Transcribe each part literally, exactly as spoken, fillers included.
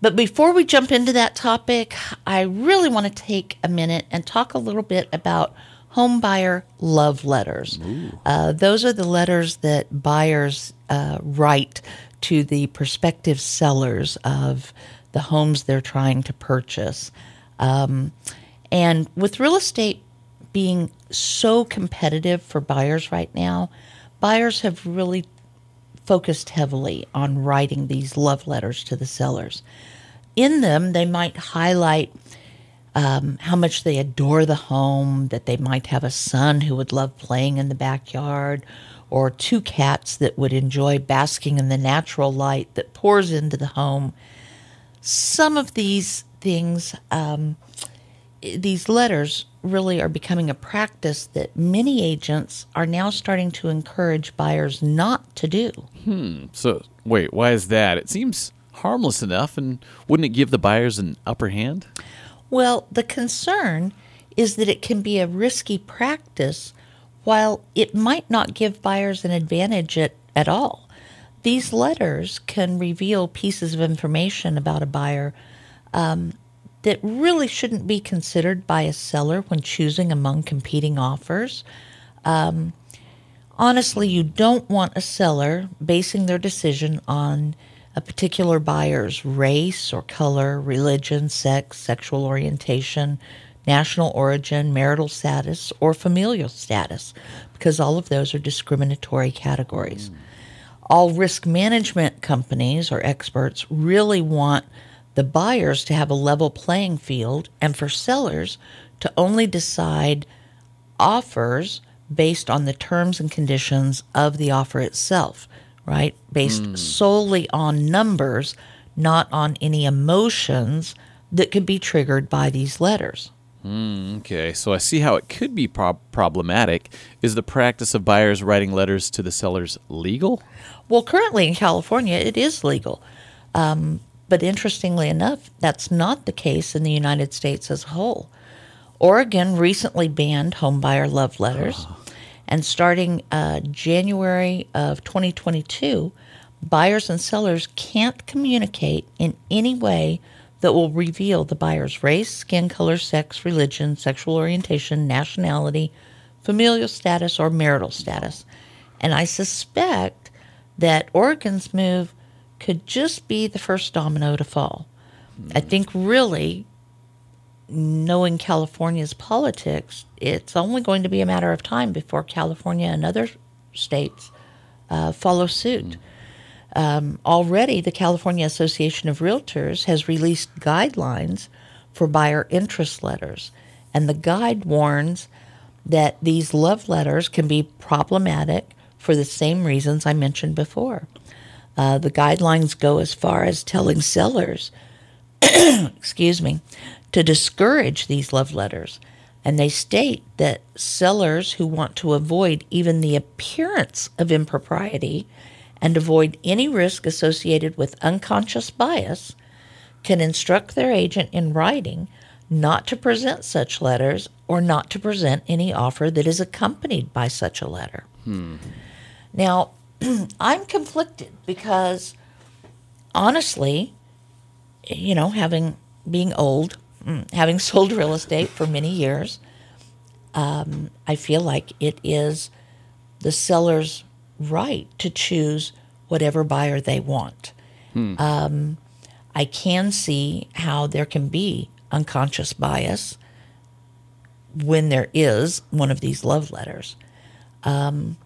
But before we jump into that topic, I really want to take a minute and talk a little bit about home buyer love letters. Uh, those are the letters that buyers uh, write to the prospective sellers of the homes they're trying to purchase. Um, and with real estate being so competitive for buyers right now, buyers have really focused heavily on writing these love letters to the sellers. In them, they might highlight um, how much they adore the home, that they might have a son who would love playing in the backyard, or two cats that would enjoy basking in the natural light that pours into the home. Some of these things, um, these letters really are becoming a practice that many agents are now starting to encourage buyers not to do. Hmm. So, wait, why is that? It seems harmless enough, and wouldn't it give the buyers an upper hand? Well, the concern is that it can be a risky practice, while it might not give buyers an advantage at, at all. These letters can reveal pieces of information about a buyer um, that really shouldn't be considered by a seller when choosing among competing offers. Um, honestly, you don't want a seller basing their decision on a particular buyer's race or color, religion, sex, sexual orientation, national origin, marital status, or familial status, because all of those are discriminatory categories. Mm. All risk management companies or experts really want the buyers to have a level playing field, and for sellers to only decide offers based on the terms and conditions of the offer itself, right? Based mm. solely on numbers, not on any emotions that could be triggered by these letters. Mm, okay, so I see how it could be prob- problematic. Is the practice of buyers writing letters to the sellers legal? Well, currently in California, it is legal. Um, but interestingly enough, that's not the case in the United States as a whole. Oregon recently banned homebuyer love letters. Oh. And starting uh, January of twenty twenty-two, buyers and sellers can't communicate in any way that will reveal the buyer's race, skin color, sex, religion, sexual orientation, nationality, familial status, or marital status. And I suspect that Oregon's move could just be the first domino to fall. Mm. I think really, knowing California's politics, it's only going to be a matter of time before California and other states uh, follow suit. Mm. Um, already, the California Association of Realtors has released guidelines for buyer interest letters, and the guide warns that these love letters can be problematic for the same reasons I mentioned before. Uh, the guidelines go as far as telling sellers, excuse me, to discourage these love letters, and they state that sellers who want to avoid even the appearance of impropriety and avoid any risk associated with unconscious bias, can instruct their agent in writing not to present such letters or not to present any offer that is accompanied by such a letter. Hmm. Now, I'm conflicted because, honestly, you know, having being old, having sold real estate for many years, um, I feel like it is the seller's right to choose whatever buyer they want. Hmm. Um, I can see how there can be unconscious bias when there is one of these love letters. Um,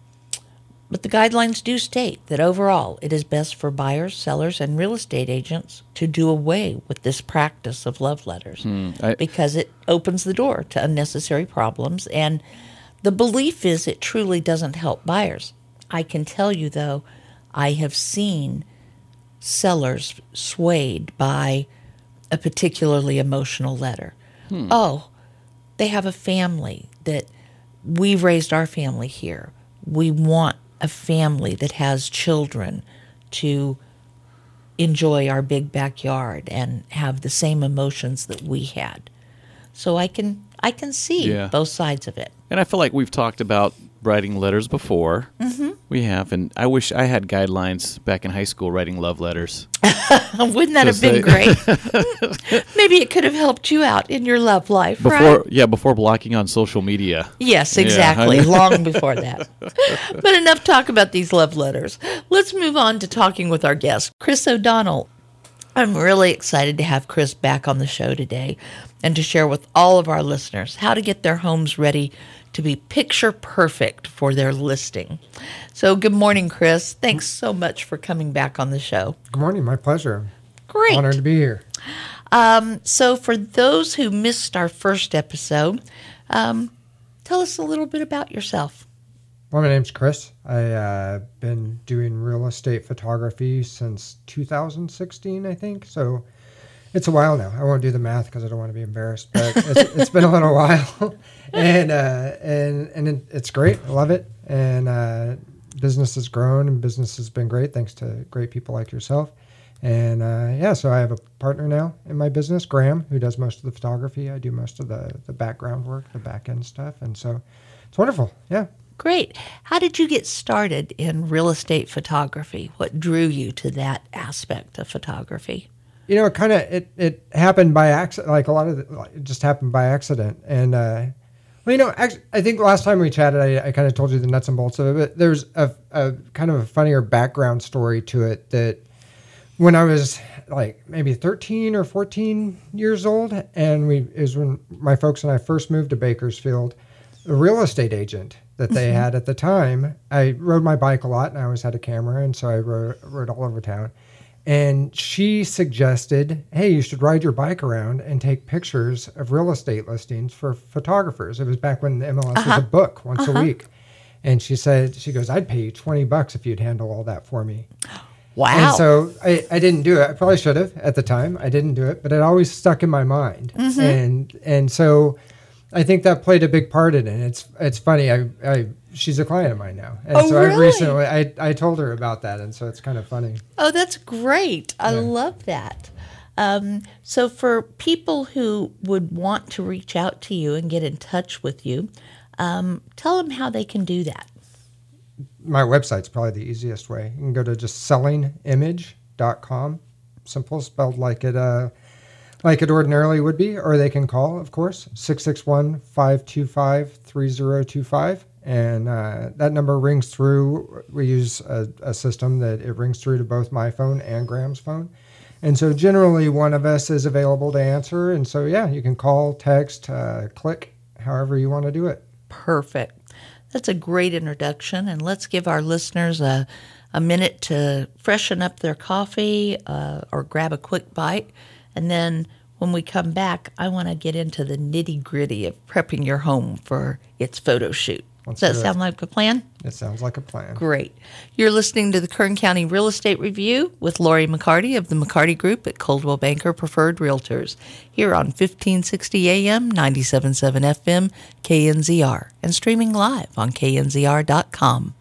but the guidelines do state that overall it is best for buyers, sellers, and real estate agents to do away with this practice of love letters hmm. I- because it opens the door to unnecessary problems. And the belief is it truly doesn't help buyers. I can tell you, though, I have seen sellers swayed by a particularly emotional letter. Hmm. Oh, they have a family that we raised our family here. We want a family that has children to enjoy our big backyard and have the same emotions that we had. So I can I can see yeah. both sides of it. And I feel like we've talked about writing letters before. Mm-hmm. We have, and I wish I had guidelines back in high school writing love letters. Wouldn't that have been they... great? Maybe it could have helped you out in your love life, before, right? Yeah, before blocking on social media. Yes, exactly. Yeah. Long before that. But enough talk about these love letters. Let's move on to talking with our guest, Chris O'Donnell. I'm really excited to have Chris back on the show today and to share with all of our listeners how to get their homes ready to be picture perfect for their listing. So good morning, Chris. Thanks so much for coming back on the show. Good morning. My pleasure. Great. Honored to be here. Um, so for those who missed our first episode, um, tell us a little bit about yourself. Well, my name's Chris. I've uh, been doing real estate photography since two thousand sixteen, I think. So it's a while now. I won't do the math because I don't want to be embarrassed, but it's, it's been a little while. And uh, and and it's great. I love it. And uh, business has grown and business has been great thanks to great people like yourself. And uh, yeah, so I have a partner now in my business, Graham, who does most of the photography. I do most of the, the background work, the back end stuff. And so it's wonderful. Yeah. Great. How did you get started in real estate photography? What drew you to that aspect of photography? You know, it kind of it, it happened by accident. Like a lot of the, it just happened by accident. And uh, well, you know, actually, I think last time we chatted, I, I kind of told you the nuts and bolts of it. But there's a, a kind of a funnier background story to it that when I was like maybe thirteen or fourteen years old, and we it was when my folks and I first moved to Bakersfield. A real estate agent that they mm-hmm. had at the time. I rode my bike a lot, and I always had a camera, and so I rode, rode all over town. And she suggested, hey, you should ride your bike around and take pictures of real estate listings for photographers. It was back when the M L S uh-huh. was a book once uh-huh. a week. And she said, she goes, I'd pay you twenty bucks if you'd handle all that for me. Wow. And so I, I didn't do it. I probably should have at the time. I didn't do it, but it always stuck in my mind. Mm-hmm. And, and so... I think that played a big part in it. It's it's funny. I, I she's a client of mine now, and oh, so really? I recently I I told her about that, and so it's kind of funny. Oh, that's great! I yeah. love that. Um, so for people who would want to reach out to you and get in touch with you, um, tell them how they can do that. My website's probably the easiest way. You can go to just selling image dot com. Simple, spelled like it uh, like it ordinarily would be, or they can call, of course, six six one, five two five, three zero two five. And uh, that number rings through. We use a, a system that it rings through to both my phone and Graham's phone. And so generally one of us is available to answer. And so, yeah, you can call, text, uh, click, however you want to do it. Perfect. That's a great introduction. And let's give our listeners a, a minute to freshen up their coffee uh, or grab a quick bite. And then when we come back, I want to get into the nitty-gritty of prepping your home for its photo shoot. Let's Does that do sound it. like a plan? It sounds like a plan. Great. You're listening to the Kern County Real Estate Review with Lori McCarty of the McCarty Group at Coldwell Banker Preferred Realtors here on fifteen sixty A M, ninety-seven point seven F M, K N Z R, and streaming live on K N Z R dot com.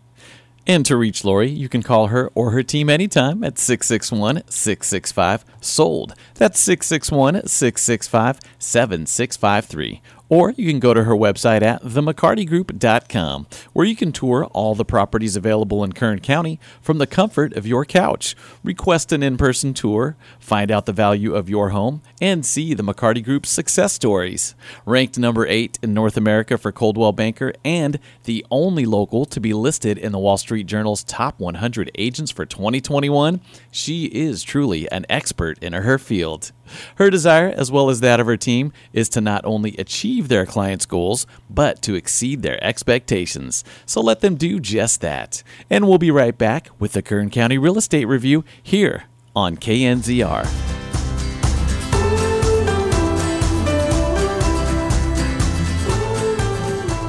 And to reach Lori, you can call her or her team anytime at six six one, six six five, S O L D. That's six six one, six six five, seven six five three. Or you can go to her website at the mccarty group dot com, where you can tour all the properties available in Kern County from the comfort of your couch, request an in-person tour, find out the value of your home, and see the McCarty Group's success stories. Ranked number eight in North America for Coldwell Banker and the only local to be listed in the Wall Street Journal's Top one hundred Agents for twenty twenty-one, she is truly an expert in her field. Her desire, as well as that of her team, is to not only achieve their clients' goals, but to exceed their expectations. So let them do just that. And we'll be right back with the Kern County Real Estate Review here on K N Z R.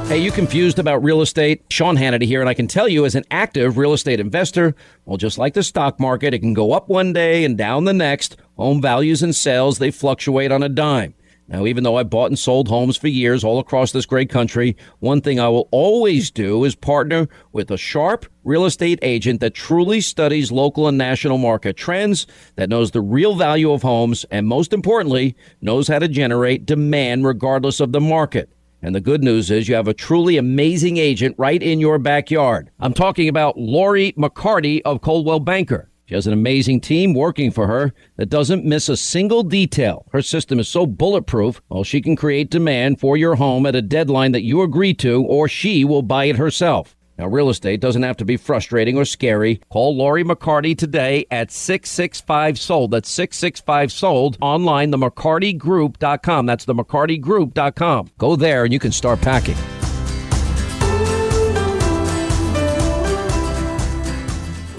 Hey, you confused about real estate? Sean Hannity here, and I can tell you as an active real estate investor, well, just like the stock market, it can go up one day and down the next. Home values and sales, they fluctuate on a dime. Now, even though I bought and sold homes for years all across this great country, one thing I will always do is partner with a sharp real estate agent that truly studies local and national market trends, that knows the real value of homes, and most importantly, knows how to generate demand regardless of the market. And the good news is you have a truly amazing agent right in your backyard. I'm talking about Lori McCarty of Coldwell Banker. She has an amazing team working for her that doesn't miss a single detail. Her system is so bulletproof, well, she can create demand for your home at a deadline that you agree to, or she will buy it herself. Now, real estate doesn't have to be frustrating or scary. Call Lori McCarty today at six six five, S O L D. That's six six five, S O L D. Online, the mccarty group dot com. That's the mccarty group dot com. Go there and you can start packing.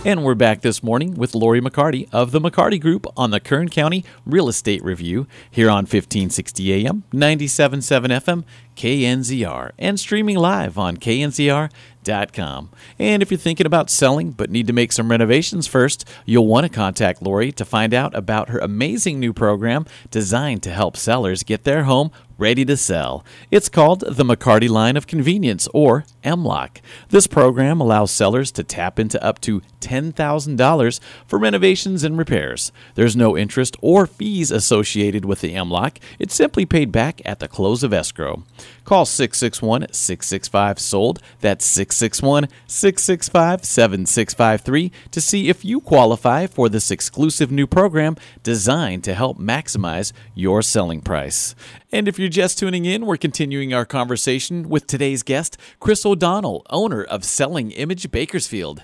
And we're back this morning with Lori McCarty of the McCarty Group on the Kern County Real Estate Review here on fifteen sixty A M, ninety-seven point seven F M, K N Z R, and streaming live on K N Z R dot com. And if you're thinking about selling but need to make some renovations first, you'll want to contact Lori to find out about her amazing new program designed to help sellers get their home ready to sell. It's called the McCarty Line of Convenience, or M L O C. This program allows sellers to tap into up to ten thousand dollars for renovations and repairs. There's no interest or fees associated with the M L O C. It's simply paid back at the close of escrow. Call six six one, six six five, S O L D. That's six six one, six six five, seven six five three to see if you qualify for this exclusive new program designed to help maximize your selling price. And if you're just tuning in, we're continuing our conversation with today's guest, Chris O'Donnell, owner of Selling Image Bakersfield.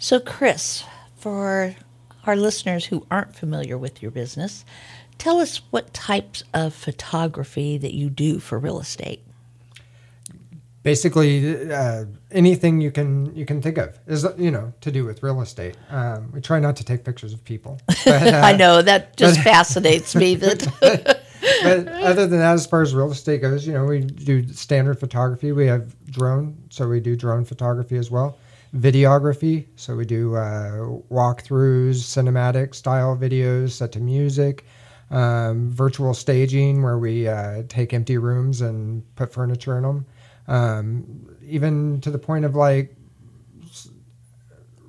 So, Chris, for our listeners who aren't familiar with your business, tell us what types of photography that you do for real estate. Basically, uh, anything you can you can think of is, you know, to do with real estate. Um, we try not to take pictures of people. But, uh, I know that just but, fascinates me. That. But other than that, as far as real estate goes, you know, we do standard photography. We have drone, so we do drone photography as well. Videography, so we do uh, walkthroughs, cinematic style videos set to music. um, virtual staging where we uh, take empty rooms and put furniture in them. Um, even to the point of like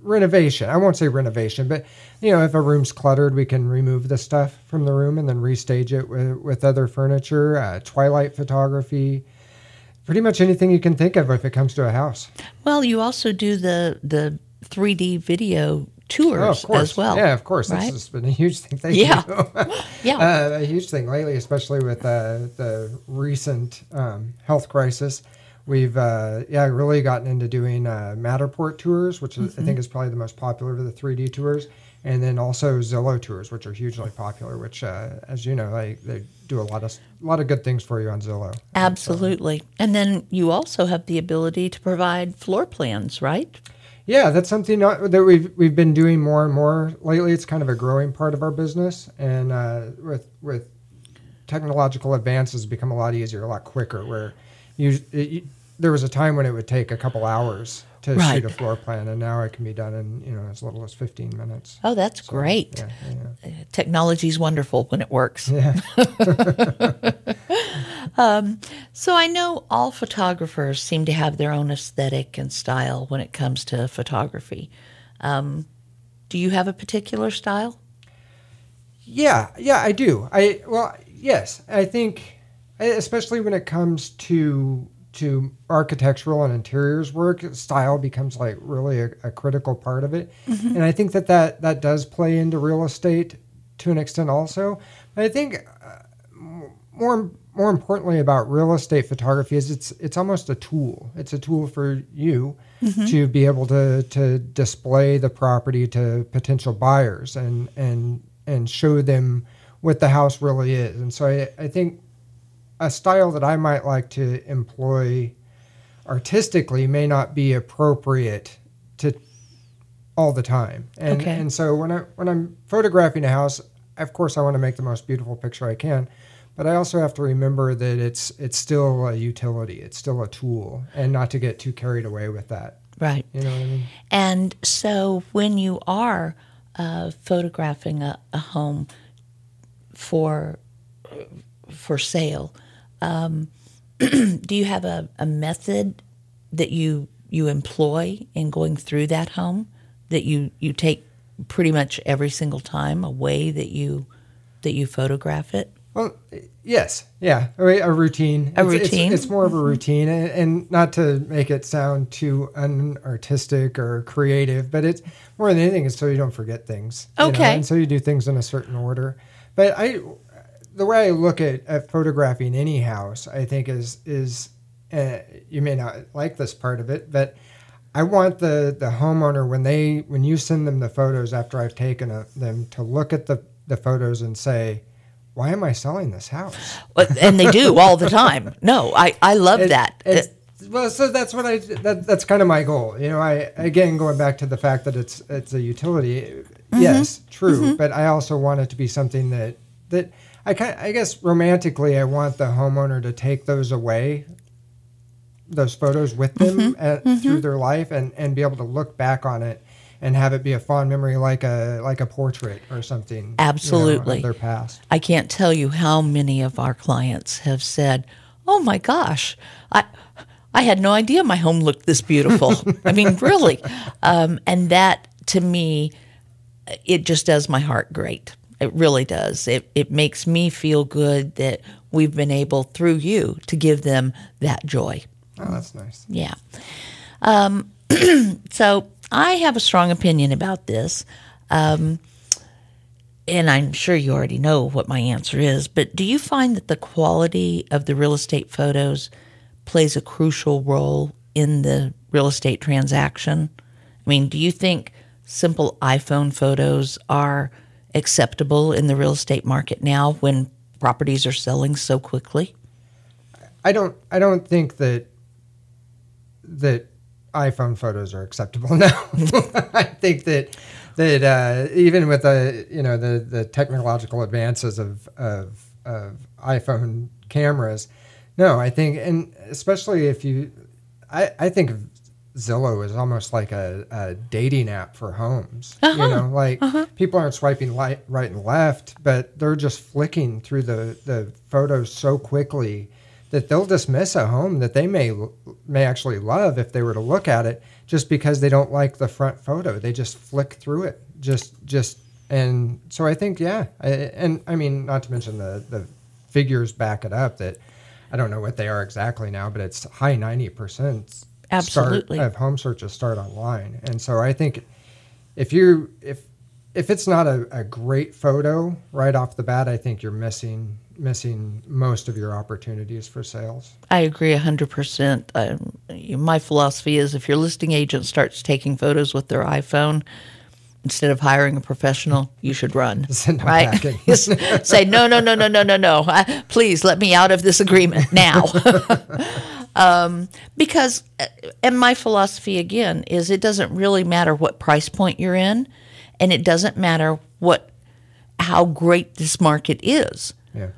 renovation. I won't say renovation, but you know, if a room's cluttered, we can remove the stuff from the room and then restage it with, with other furniture, uh, twilight photography, pretty much anything you can think of if it comes to a house. Well, you also do the, the three D video tours oh, as well. Yeah, of course. Right? This has been a huge thing. Thank yeah. you. yeah. Uh, a huge thing lately, especially with uh, the recent um, health crisis. We've uh, yeah really gotten into doing uh, Matterport tours, which mm-hmm. I think is probably the most popular of the three D tours, and then also Zillow tours, which are hugely popular. Which, uh, as you know, like, they do a lot of a lot of good things for you on Zillow. Absolutely, so, and then you also have the ability to provide floor plans, right? Yeah, that's something that we've we've been doing more and more lately. It's kind of a growing part of our business, and uh, with with technological advances, it's become a lot easier, a lot quicker. Where You, you, there was a time when it would take a couple hours to right. shoot a floor plan, and now it can be done in, you know, as little as fifteen minutes. Oh, that's so great. Yeah, yeah. Technology's wonderful when it works. Yeah. um, so I know all photographers seem to have their own aesthetic and style when it comes to photography. Um, do you have a particular style? Yeah, yeah, I do. I well, yes, I think... Especially when it comes to to architectural and interiors work, style becomes like really a, a critical part of it. Mm-hmm. And I think that, that that does play into real estate to an extent also. But I think uh, more more importantly about real estate photography is it's it's almost a tool. It's a tool for you mm-hmm. to be able to to display the property to potential buyers and and and show them what the house really is. And so I, I think a style that I might like to employ artistically may not be appropriate to all the time. And, okay. and so when, I, when I'm photographing a house, of course I want to make the most beautiful picture I can, but I also have to remember that it's, it's still a utility. It's still a tool, and not to get too carried away with that. Right. You know what I mean? And so when you are uh, photographing a, a home for, for sale, Um, do you have a, a method that you you employ in going through that home that you, you take pretty much every single time, a way that you that you photograph it? Well, yes, yeah, a routine. A it's, routine. It's, it's more of a routine, and, and not to make it sound too unartistic or creative, but it's more than anything is so you don't forget things. Okay, you know? And so you do things in a certain order. But I. The way I look at, at photographing any house, I think is, is uh, you may not like this part of it, but I want the, the homeowner, when they when you send them the photos after I've taken a, them, to look at the, the photos and say, why am I selling this house? And they do all the time. No, I, I love it, that. It's, well, so that's what I, that, that's kind of my goal. You know, I, again, going back to the fact that it's, it's a utility, mm-hmm. yes, true, mm-hmm. but I also want it to be something that, that, I, kind of, I guess romantically, I want the homeowner to take those away, those photos with them mm-hmm. at, mm-hmm. through their life, and, and be able to look back on it and have it be a fond memory, like a like a portrait or something. Absolutely, you know, of their past. I can't tell you how many of our clients have said, "Oh my gosh, I I had no idea my home looked this beautiful." I mean, really, um, and that to me, it just does my heart great. It really does. It it makes me feel good that we've been able, through you, to give them that joy. Oh, that's nice. Yeah. Um, so I have a strong opinion about this, um, and I'm sure you already know what my answer is, but do you find that the quality of the real estate photos plays a crucial role in the real estate transaction? I mean, do you think simple iPhone photos are acceptable in the real estate market now when properties are selling so quickly? I don't I don't think that that iPhone photos are acceptable now. I think that that uh, even with the you know the the technological advances of, of of iPhone cameras, no, I think, and especially if you I I think Zillow is almost like a, a dating app for homes. Uh-huh. You know, like uh-huh. people aren't swiping light, right and left, but they're just flicking through the, the photos so quickly that they'll dismiss a home that they may may actually love if they were to look at it, just because they don't like the front photo. They just flick through it. Just just and so I think yeah, I, and I mean not to mention the the figures back it up that I don't know what they are exactly now, but it's high ninety percent absolutely of home searches start online. And so I think if you if if it's not a, a great photo right off the bat, I think you're missing. missing most of your opportunities for sales. I agree one hundred percent. Um, my philosophy is if your listing agent starts taking photos with their iPhone, instead of hiring a professional, you should run, right? Say, no, no, no, no, no, no, no. I, please let me out of this agreement now. um, because, and my philosophy, again, is it doesn't really matter what price point you're in, and it doesn't matter what how great this market is. Yeah.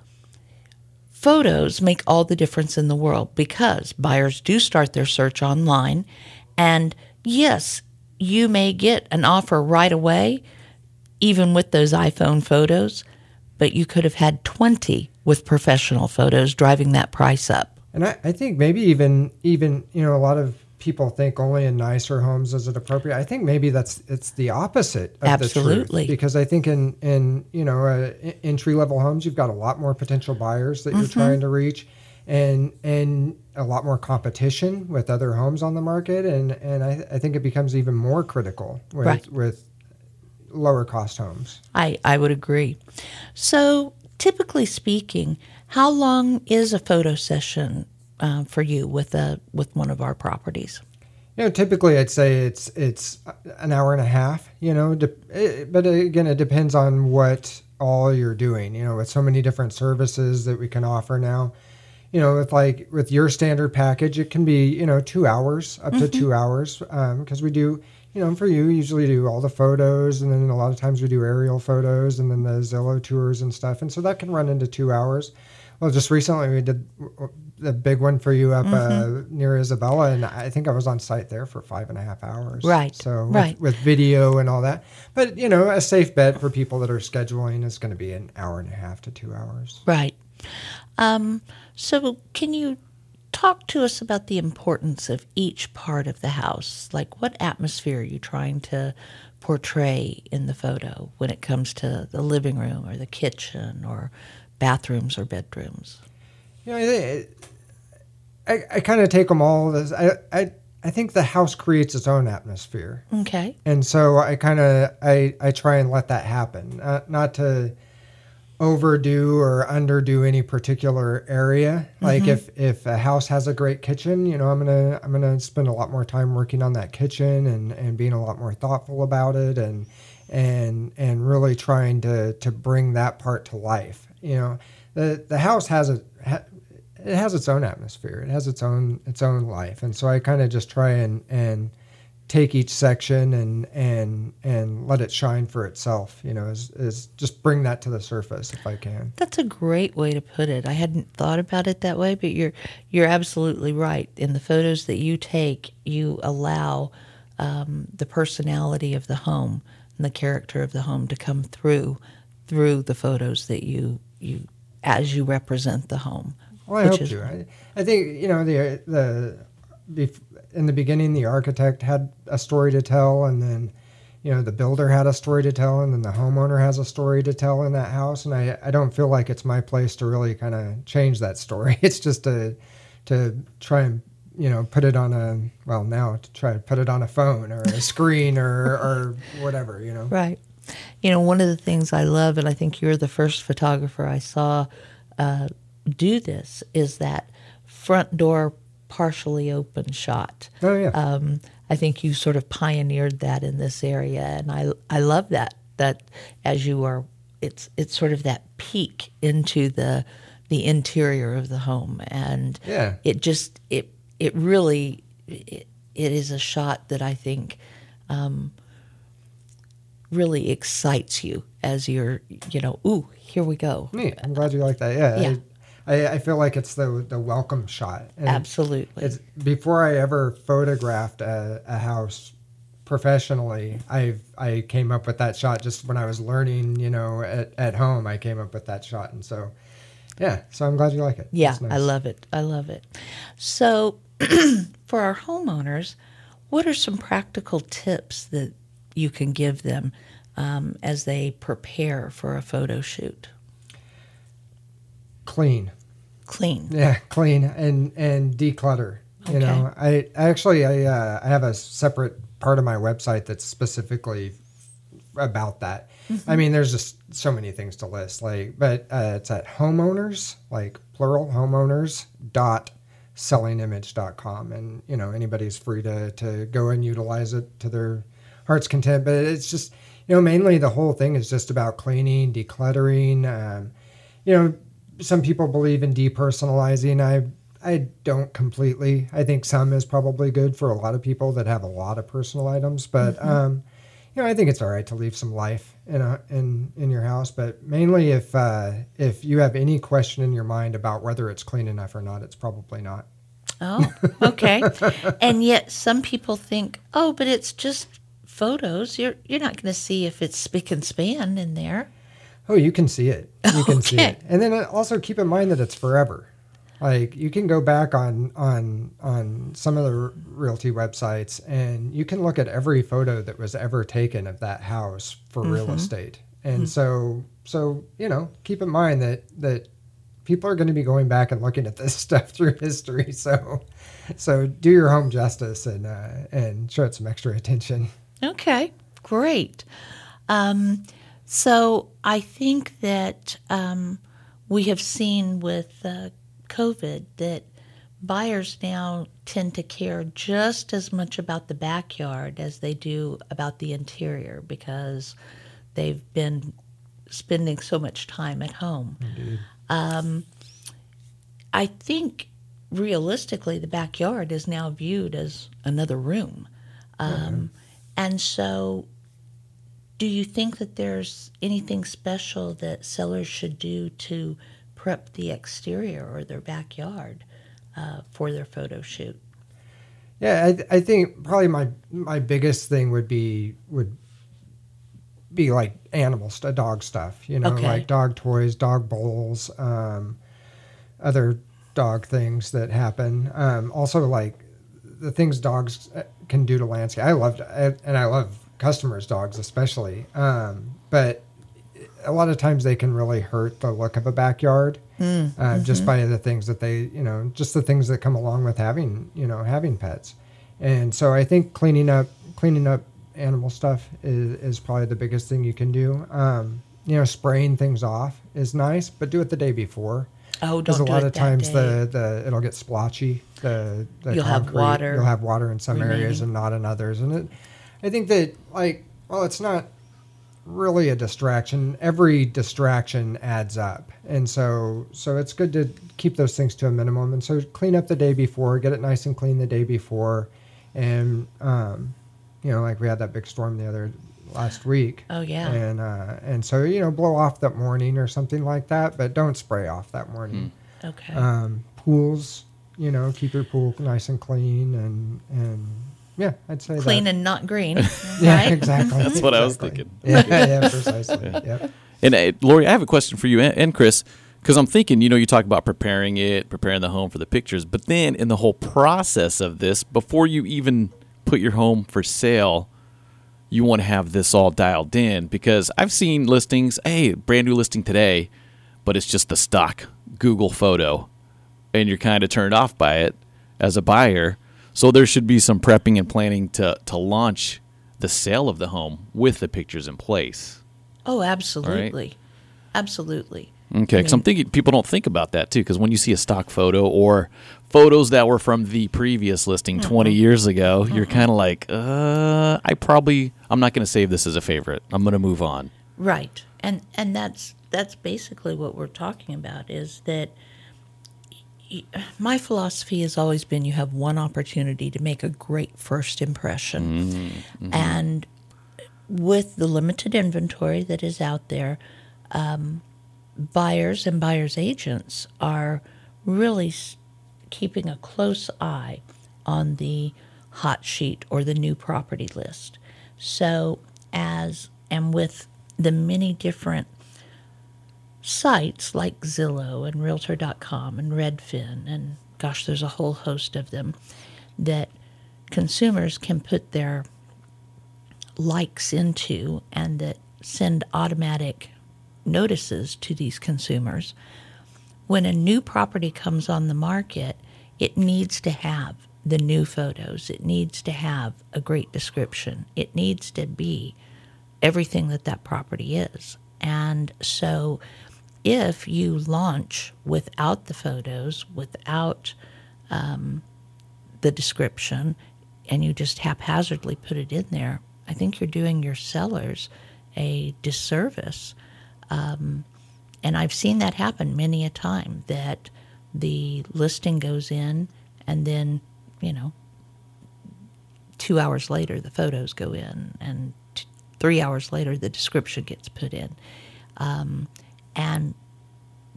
Photos make all the difference in the world because buyers do start their search online. And yes, you may get an offer right away, even with those iPhone photos, but you could have had twenty with professional photos driving that price up. And I, I think maybe even, even, you know, a lot of people think only in nicer homes is it appropriate. I think maybe that's it's the opposite of absolutely the truth, because I think in in you know uh, entry level homes you've got a lot more potential buyers that mm-hmm. you're trying to reach, and and a lot more competition with other homes on the market, and and I, I think it becomes even more critical with right. with lower cost homes. I I would agree. So typically speaking, how long is a photo session? Uh, for you with a with one of our properties? You know, typically I'd say it's it's an hour and a half. You know, de- it, but again, it depends on what all you're doing. You know, with so many different services that we can offer now, you know, with like with your standard package, it can be you know two hours up mm-hmm. to two hours because um, we do you know for you usually do all the photos, and then a lot of times we do aerial photos and then the Zillow tours and stuff, and so that can run into two hours. Well, just recently we did the big one for you up mm-hmm. uh, near Isabella, and I think I was on site there for five and a half hours. Right. So with, right. with video and all that. But, you know, a safe bet for people that are scheduling is going to be an hour and a half to two hours. Right. Um, so can you talk to us about the importance of each part of the house? Like what atmosphere are you trying to portray in the photo when it comes to the living room or the kitchen or bathrooms or bedrooms? You know, I, I, I kind of take them all as I, I, I think the house creates its own atmosphere. Okay. And so I kind of, I, I try and let that happen, uh, not to overdo or underdo any particular area. Mm-hmm. Like if, if a house has a great kitchen, you know, I'm going to, I'm going to spend a lot more time working on that kitchen and, and being a lot more thoughtful about it and, and, and really trying to, to bring that part to life. You know, the the house has a ha, it has its own atmosphere. It has its own its own life, and so I kind of just try and, and take each section and and and let it shine for itself. You know, is is just bring that to the surface if I can. That's a great way to put it. I hadn't thought about it that way, but you're you're absolutely right. In the photos that you take, you allow um, the personality of the home and the character of the home to come through through the photos that you. You as you represent the home. Well, I hope is, you. I, I think you know the the in the beginning the architect had a story to tell, and then you know the builder had a story to tell, and then the homeowner has a story to tell in that house. And I, I don't feel like it's my place to really kind of change that story. It's just to to try and you know put it on a well now to try to put it on a phone or a screen or or whatever you know. Right. You know, one of the things I love, and I think you're the first photographer I saw uh, do this, is that front door partially open shot. Oh, yeah. Um, I think you sort of pioneered that in this area, and I, I love that, that as you are, it's it's sort of that peek into the the interior of the home, and yeah. it just, it it really, it, it is a shot that I think... Um, really excites you as you're, you know, ooh, here we go. Neat. I'm glad you like that. Yeah. yeah. I, I feel like it's the the welcome shot. And absolutely. It's, before I ever photographed a, a house professionally, I I came up with that shot just when I was learning, you know, at, at home. I came up with that shot. And so, yeah, so I'm glad you like it. Yeah, nice. I love it. I love it. So for our homeowners, what are some practical tips that you can give them um, as they prepare for a photo shoot? Clean. Clean. Yeah, clean and, and declutter. Okay. You know, I, I actually, I, uh, I have a separate part of my website that's specifically about that. Mm-hmm. I mean, there's just so many things to list, like, but uh, it's at homeowners, like plural homeowners dot selling image dot com. And, you know, anybody's free to, to go and utilize it to their heart's content. But it's just, you know, mainly the whole thing is just about cleaning, decluttering. Um, you know, some people believe in depersonalizing. I I don't completely. I think some is probably good for a lot of people that have a lot of personal items. But mm-hmm. um, you know, I think it's all right to leave some life in a, in in your house. But mainly, if uh, if you have any question in your mind about whether it's clean enough or not, it's probably not. Oh, okay. And yet, some people think, oh, but it's just photos. You're you're not going to see if it's spick and span in there. Oh, you can see it. You can okay. see it. And then also keep in mind that it's forever. Like, you can go back on on on some of the realty websites and you can look at every photo that was ever taken of that house for mm-hmm. real estate. And mm-hmm. so so, you know, keep in mind that that people are going to be going back and looking at this stuff through history. So so do your home justice and uh, and show it some extra attention. Okay, great. Um So I think that um, we have seen with uh, COVID that buyers now tend to care just as much about the backyard as they do about the interior because they've been spending so much time at home. Indeed. Um, I think realistically the backyard is now viewed as another room. Um, yeah. And so... do you think that there's anything special that sellers should do to prep the exterior or their backyard uh, for their photo shoot? Yeah, I, th- I think probably my my biggest thing would be would be like animal st- dog stuff, you know, okay. like dog toys, dog bowls, um, other dog things that happen. Um, also, like the things dogs can do to landscape. I loved I, and I love. customers' dogs especially, um, but a lot of times they can really hurt the look of a backyard mm, uh, mm-hmm. just by the things that they, you know, just the things that come along with having, you know, having pets. And so I think cleaning up, cleaning up animal stuff is, is probably the biggest thing you can do. Um, you know, spraying things off is nice, but do it the day before. Oh, don't do it that day. Because a lot of times the, the it'll get splotchy. The, the you'll concrete, have water. You'll have water in some remaining. areas and not in others, and it. I think that, like, well, it's not really a distraction. Every distraction adds up. And so so it's good to keep those things to a minimum. And so clean up the day before, get it nice and clean the day before. And, um, you know, like we had that big storm the other last week. Oh, yeah. And, uh, and so, you know, blow off that morning or something like that, but don't spray off that morning. Mm. Okay. Um, pools, you know, keep your pool nice and clean and and... yeah, I'd say clean that. And not green. Yeah, right? Exactly. That's what exactly. I was thinking. Yeah, yeah, precisely. Yeah. Yep. And uh, Lori, I have a question for you and, and Chris, because I'm thinking, you know, you talk about preparing it, preparing the home for the pictures, but then in the whole process of this, before you even put your home for sale, you want to have this all dialed in, because I've seen listings, hey, brand new listing today, but it's just the stock Google photo, and you're kind of turned off by it as a buyer. So there should be some prepping and planning to, to launch the sale of the home with the pictures in place. Oh, absolutely. Right? Absolutely. Okay, because I mean, I'm thinking people don't think about that, too, because when you see a stock photo or photos that were from the previous listing mm-hmm. twenty years ago, mm-hmm. you're kind of like, uh, I probably, I'm not going to save this as a favorite. I'm going to move on. Right, and and that's that's basically what we're talking about is that my philosophy has always been you have one opportunity to make a great first impression. Mm-hmm. Mm-hmm. And with the limited inventory that is out there, um, buyers and buyers agents are really keeping a close eye on the hot sheet or the new property list. So as, and with the many different sites like Zillow and Realtor dot com and Redfin, and gosh, there's a whole host of them, that consumers can put their likes into and that send automatic notices to these consumers. When a new property comes on the market, it needs to have the new photos. It needs to have a great description. It needs to be everything that that property is. And so if you launch without the photos, without um, the description, and you just haphazardly put it in there, I think you're doing your sellers a disservice. Um, and I've seen that happen many a time, that the listing goes in and then, you know, two hours later the photos go in, and t- three hours later the description gets put in. Um, and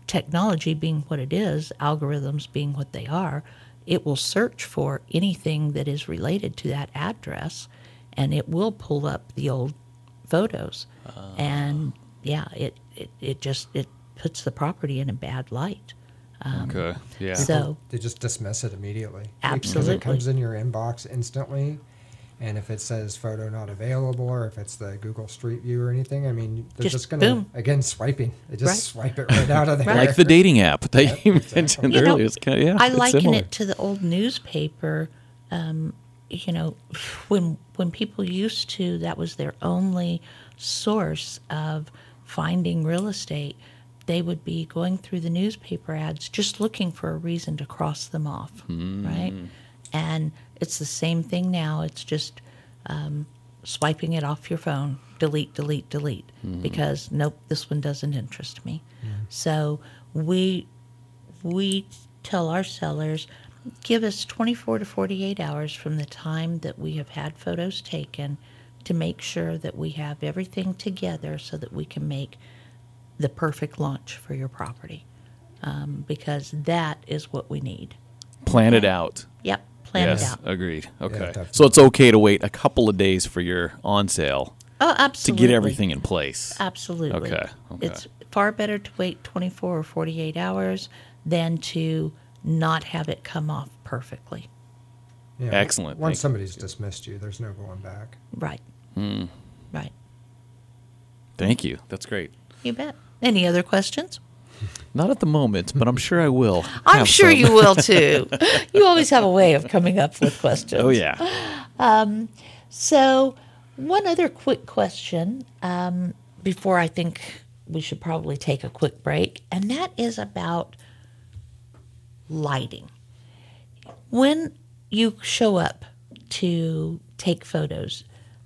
technology being what it is, algorithms being what they are, it will search for anything that is related to that address, and it will pull up the old photos. Uh. And yeah, it, it, it just, it puts the property in a bad light. Um, okay. Yeah. People, so they just dismiss it immediately. Absolutely. Because it comes in your inbox instantly, and if it says photo not available, or if it's the Google Street View or anything, I mean, they're just, just going to, again, swiping. They just right. swipe it right out of there. Like the dating app that yep, you exactly. mentioned you earlier. Know, it's kind of, yeah, I liken similar. it to the old newspaper. Um, you know, when when people used to, that was their only source of finding real estate, they would be going through the newspaper ads just looking for a reason to cross them off, mm. right? And it's the same thing now. It's just um, swiping it off your phone, delete, delete, delete, mm. because, nope, this one doesn't interest me. Mm. So we we tell our sellers, give us twenty-four to forty-eight hours from the time that we have had photos taken to make sure that we have everything together so that we can make the perfect launch for your property, um, because that is what we need. Plan it out. Yep, plan yes, it out. Agreed. Okay. Yeah, so it's okay to wait a couple of days for your on sale. Oh, absolutely. To get everything in place. Absolutely. Okay. okay. It's far better to wait twenty-four or forty-eight hours than to not have it come off perfectly. Yeah, excellent. Once Thank somebody's you. dismissed you, there's no going back. Right. Mm. Right. Thank you. That's great. You bet. Any other questions? Not at the moment, but I'm sure I will. I'm sure some. you will, too. You always have a way of coming up with questions. Oh, yeah. Um, so one other quick question um, before I think we should probably take a quick break, and that is about lighting. When you show up to take photos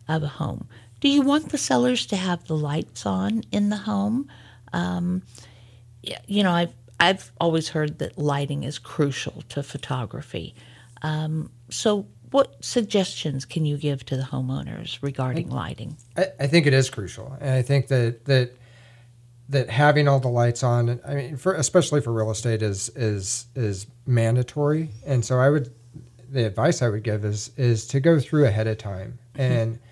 of a home, do you want the sellers to have the lights on in the home? Um, you know, I've, I've always heard that lighting is crucial to photography. Um, so what suggestions can you give to the homeowners regarding I, lighting? I, I think it is crucial. And I think that that that having all the lights on, I mean, for, especially for real estate, is is is mandatory. And so I would, the advice I would give is is to go through ahead of time and mm-hmm.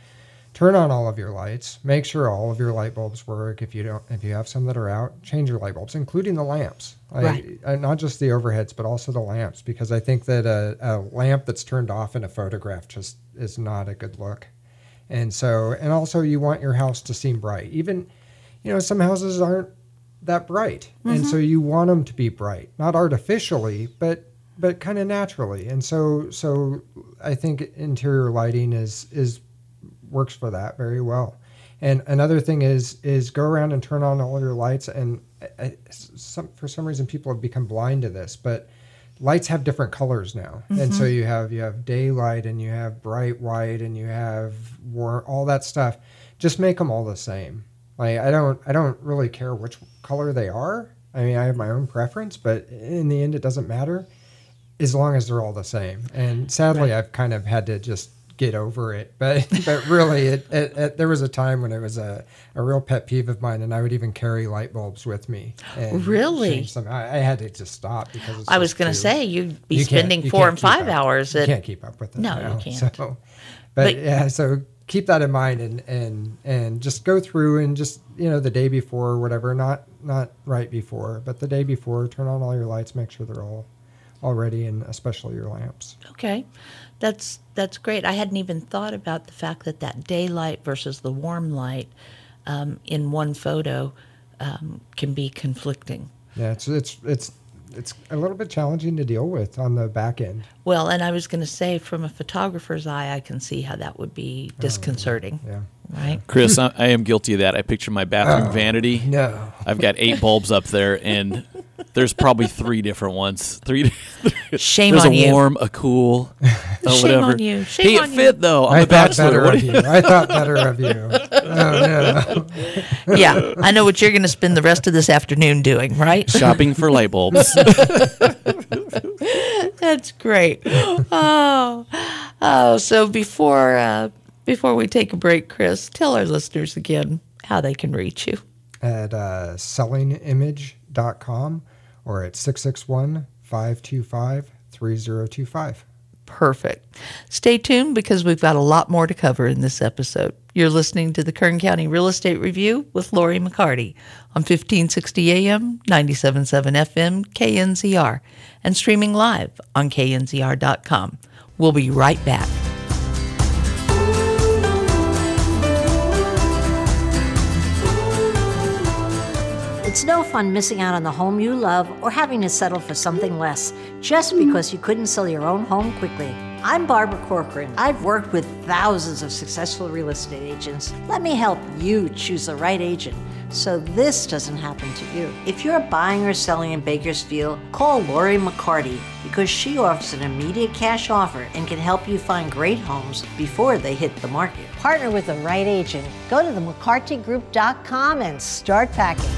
turn on all of your lights. Make sure all of your light bulbs work. If you don't, if you have some that are out, change your light bulbs, including the lamps. Right. I, I, not just the overheads, but also the lamps, because I think that a, a lamp that's turned off in a photograph just is not a good look. And so, and also you want your house to seem bright. Even, you know, some houses aren't that bright. Mm-hmm. And so you want them to be bright, not artificially, but but kind of naturally. And so, so I think interior lighting is is works for that very well. And another thing is is go around and turn on all your lights. And I, I, some, for some reason, people have become blind to this, but lights have different colors now. Mm-hmm. And so you have you have daylight, and you have bright white, and you have warm, all that stuff. Just make them all the same. Like I don't I don't really care which color they are. I mean, I have my own preference, but in the end, it doesn't matter as long as they're all the same. And sadly, right. I've kind of had to just get over it. But but really, it, it, it, there was a time when it was a, a real pet peeve of mine, and I would even carry light bulbs with me. And really? I, I had to just stop because it's I was going to say you'd be you spending you four and five hours. At, you can't keep up with it. No, now. you can't. So, but, but yeah, so keep that in mind, and and and just go through and just you know the day before or whatever, not not right before, but the day before, turn on all your lights, make sure they're all. Already, and especially your lamps. Okay, that's that's great. I hadn't even thought about the fact that that daylight versus the warm light um, in one photo um, can be conflicting. Yeah, it's it's it's it's a little bit challenging to deal with on the back end. Well, and I was going to say, from a photographer's eye, I can see how that would be disconcerting. Oh, yeah. Right. Chris, I, I am guilty of that. I picture my bathroom oh, vanity. No. I've got eight bulbs up there, and there's probably three different ones. Three. Shame on you. There's a warm, a cool, a Shame whatever. on you. Shame hey, on it you. fit, though. I'm I a thought bachelor. better of you. I thought better of you. Oh, no. Yeah, I know what you're going to spend the rest of this afternoon doing, right? Shopping for light bulbs. That's great. Oh, oh. So before... Uh, Before we take a break, Chris, tell our listeners again how they can reach you. At uh, selling image dot com or at six six one, five two five, three zero two five. Perfect. Stay tuned because we've got a lot more to cover in this episode. You're listening to the Kern County Real Estate Review with Lori McCarty on fifteen sixty A M, ninety-seven point seven F M, K N Z R, and streaming live on K N Z R dot com. We'll be right back. It's no fun missing out on the home you love or having to settle for something less just because you couldn't sell your own home quickly. I'm Barbara Corcoran. I've worked with thousands of successful real estate agents. Let me help you choose the right agent so this doesn't happen to you. If you're buying or selling in Bakersfield, call Lori McCarty because she offers an immediate cash offer and can help you find great homes before they hit the market. Partner with the right agent. Go to the mccarty group dot com and start packing.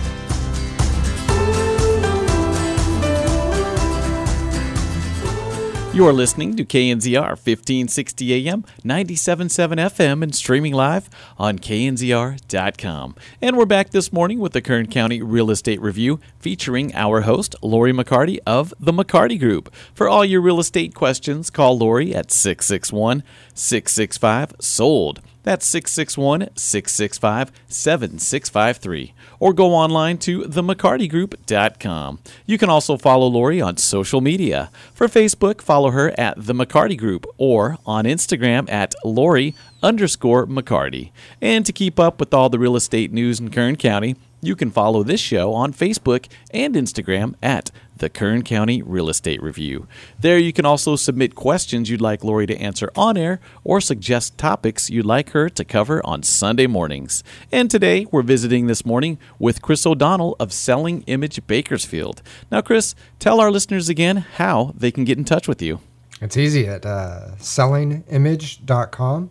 You're listening to K N Z R fifteen sixty A M, ninety-seven point seven F M, and streaming live on K N Z R dot com. And we're back this morning with the Kern County Real Estate Review featuring our host, Lori McCarty of the McCarty Group. For all your real estate questions, call Lori at six six one, six six five, S O L D. That's six six one, six six five, seven six five three. Or go online to the mccarty group dot com. You can also follow Lori on social media. For Facebook, follow her at The McCarty Group or on Instagram at Lori underscore McCarty. And to keep up with all the real estate news in Kern County, you can follow this show on Facebook and Instagram at The Kern County Real Estate Review. There you can also submit questions you'd like Lori to answer on air or suggest topics you'd like her to cover on Sunday mornings. And today we're visiting this morning with Chris O'Donnell of Selling Image Bakersfield. Now, Chris, tell our listeners again how they can get in touch with you. It's easy at uh, selling image dot com,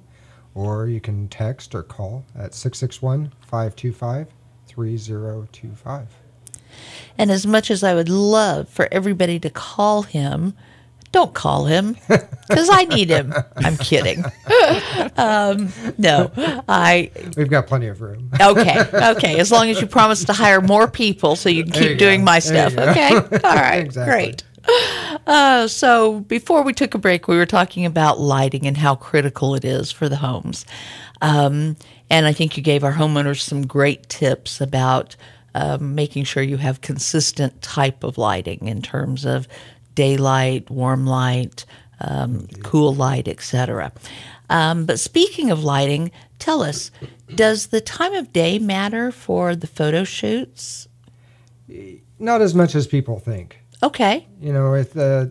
or you can text or call at six six one, five two five, three zero two five. And as much as I would love for everybody to call him, don't call him because I need him. I'm kidding. um, no, I. We've got plenty of room. okay, okay. As long as you promise to hire more people, so you can keep you doing go. my stuff. Okay, all right, exactly. Great. Uh, so before we took a break, we were talking about lighting and how critical it is for the homes, um, and I think you gave our homeowners some great tips about. Uh, making sure you have consistent type of lighting in terms of daylight, warm light, um, cool light, et cetera. Um, but speaking of lighting, tell us, does the time of day matter for the photo shoots? Not as much as people think. Okay. You know, with uh,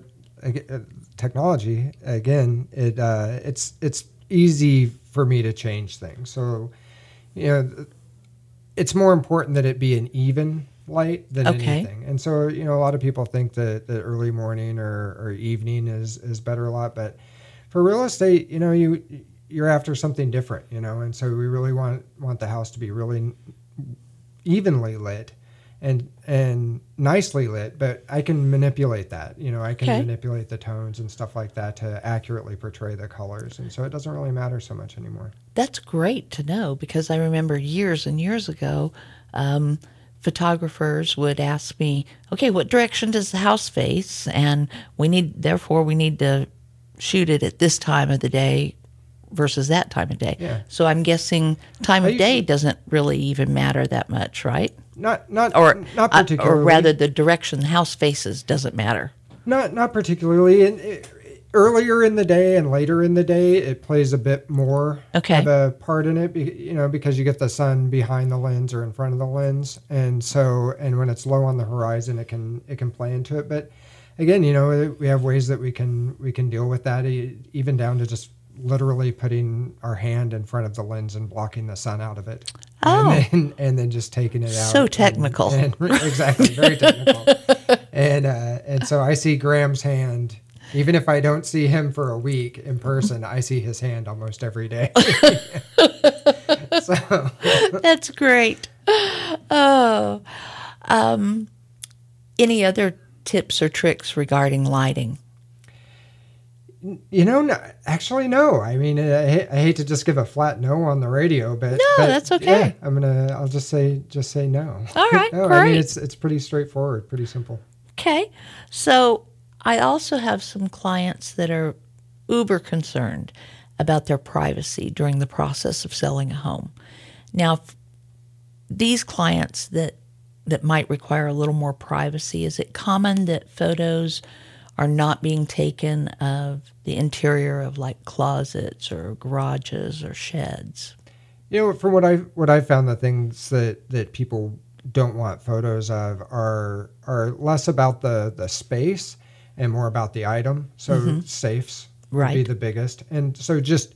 technology, again, it uh, it's it's easy for me to change things. So, you know. It's more important that it be an even light than okay. anything. And so, you know, a lot of people think that the early morning or, or evening is, is better a lot. But for real estate, you know, you, you're after something different, you know. And so we really want, want the house to be really evenly lit and and nicely lit, but I can manipulate that. You know, I can okay. manipulate the tones and stuff like that to accurately portray the colors. And so it doesn't really matter so much anymore. That's great to know, because I remember years and years ago, um, photographers would ask me, okay, what direction does the house face? And we need, therefore, we need to shoot it at this time of the day versus that time of day. Yeah. So I'm guessing time I of day doesn't really even matter that much, right? Not not or, not particularly. Or rather, the direction the house faces doesn't matter. Not not particularly. And it, earlier in the day and later in the day, it plays a bit more okay. of a part in it, you know, because you get the sun behind the lens or in front of the lens, and so and when it's low on the horizon, it can it can play into it. But again, you know, we have ways that we can we can deal with that, even down to just literally putting our hand in front of the lens and blocking the sun out of it. Oh. And then, and then just taking it out. So technical. And, and, exactly. Very technical. and uh, and so I see Graham's hand, even if I don't see him for a week in person, I see his hand almost every day. So that's great. Oh, um, any other tips or tricks regarding lighting? You know, no, actually, no. I mean, I, I hate to just give a flat no on the radio, but no, but, that's okay. Yeah, I'm gonna. I'll just say, just say no. All right, no, great. I mean, it's it's pretty straightforward, pretty simple. Okay, so I also have some clients that are uber concerned about their privacy during the process of selling a home. Now, these clients that that might require a little more privacy. Is it common that photos are not being taken of the interior of like closets or garages or sheds? You know, from what I what I found, the things that, that people don't want photos of are are less about the, the space and more about the item. So mm-hmm. safes right. would be the biggest, and so just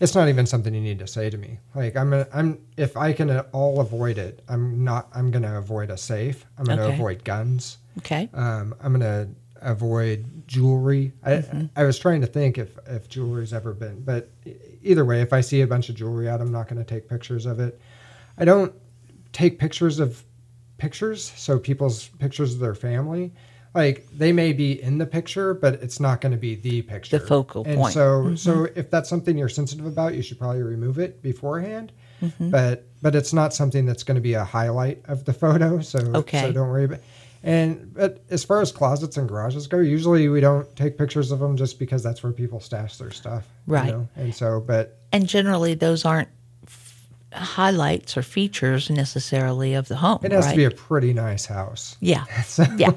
it's not even something you need to say to me. Like I'm a, I'm if I can at all avoid it, I'm not I'm going to avoid a safe. I'm going to okay. avoid guns. Okay. Um, I'm going to avoid jewelry. I, mm-hmm. I was trying to think if, if jewelry's ever been, but either way, if I see a bunch of jewelry out, I'm not going to take pictures of it. I don't take pictures of pictures. So people's pictures of their family, like they may be in the picture, but it's not going to be the picture. The focal and point. So, mm-hmm. so if that's something you're sensitive about, you should probably remove it beforehand, mm-hmm. but, but it's not something that's going to be a highlight of the photo. So, okay. so don't worry about it. And but as far as closets and garages go, usually we don't take pictures of them just because that's where people stash their stuff. Right. You know? And so, but. And generally those aren't f- highlights or features necessarily of the home. It has right? to be a pretty nice house. Yeah. So. Yeah.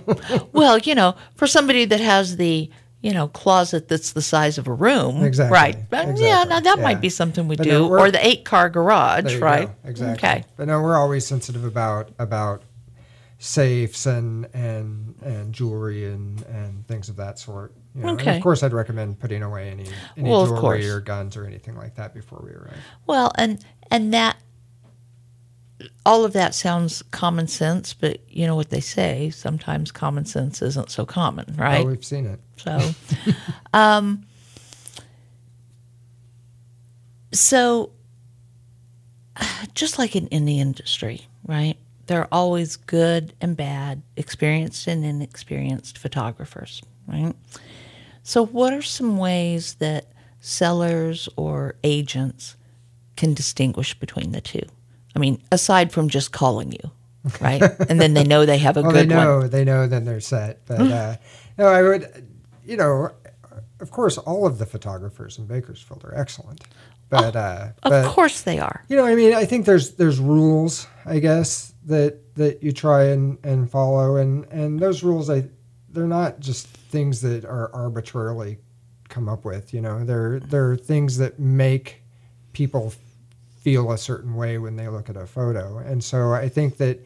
Well, you know, for somebody that has the, you know, closet that's the size of a room. Exactly. Right. But exactly. Yeah, now that yeah. might be something we but do. No, or the eight car garage, right? Go. Exactly. Okay. But no, we're always sensitive about, about, safes and and and jewelry and and things of that sort, you know? Okay. And of course I'd recommend putting away any, any well, jewelry or guns or anything like that before we arrive. Well, and and that all of that sounds common sense, but you know what they say, sometimes common sense isn't so common, right? Oh, we've seen it. So um so just like in, in the industry, right? There are always good and bad, experienced and inexperienced photographers, right? So what are some ways that sellers or agents can distinguish between the two? I mean, aside from just calling you, right? And then they know they have a well, good they know, one. They know, then they're set. But uh, no, I would, you know, of course, all of the photographers in Bakersfield are excellent. But, oh, uh, but, of course they are. You know, I mean, I think there's there's rules, I guess, that that you try and, and follow. And, and those rules, I they're not just things that are arbitrarily come up with, you know. They're, they're things that make people feel a certain way when they look at a photo. And so I think that,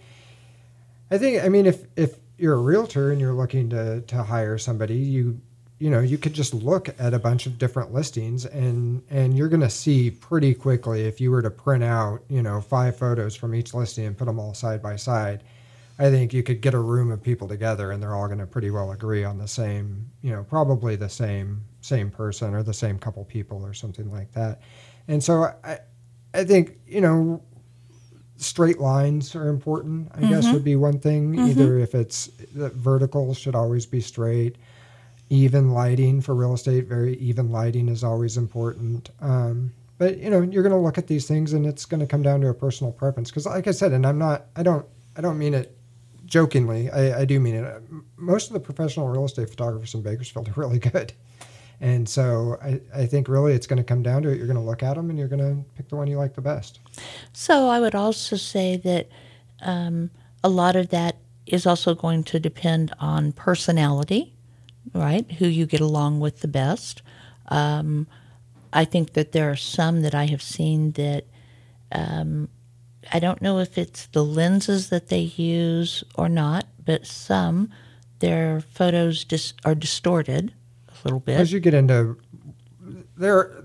I think, I mean, if, if you're a realtor and you're looking to, to hire somebody, you... you know, you could just look at a bunch of different listings and, and you're going to see pretty quickly if you were to print out, you know, five photos from each listing and put them all side by side, I think you could get a room of people together and they're all going to pretty well agree on the same, you know, probably the same, same person or the same couple people or something like that. And so I, I think, you know, straight lines are important, I mm-hmm. guess would be one thing. Mm-hmm. Either if it's the vertical should always be straight. Even lighting for real estate, very even lighting is always important. Um, but, you know, you're going to look at these things and it's going to come down to a personal preference. Because like I said, and I'm not, I don't, I don't mean it jokingly. I, I do mean it. Most of the professional real estate photographers in Bakersfield are really good. And so I, I think really it's going to come down to it. You're going to look at them and you're going to pick the one you like the best. So I would also say that um, a lot of that is also going to depend on personality. Right, who you get along with the best. Um, I think that there are some that I have seen that um, I don't know if it's the lenses that they use or not, but some, their photos dis- are distorted a little bit. As you get into, there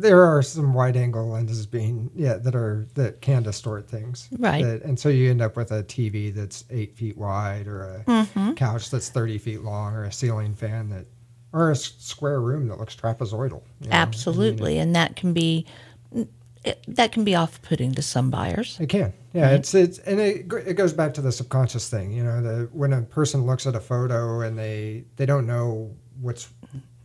there are some wide-angle lenses being, yeah, that are that can distort things. Right. That, and so you end up with a T V that's eight feet wide or a mm-hmm. couch that's thirty feet long or a ceiling fan that, or a square room that looks trapezoidal. You know? Absolutely. I mean, it, and that can be, it, that can be off-putting to some buyers. It can. Yeah. Mm-hmm. It's, it's, and it, it goes back to the subconscious thing. You know, the, when a person looks at a photo and they, they don't know what's,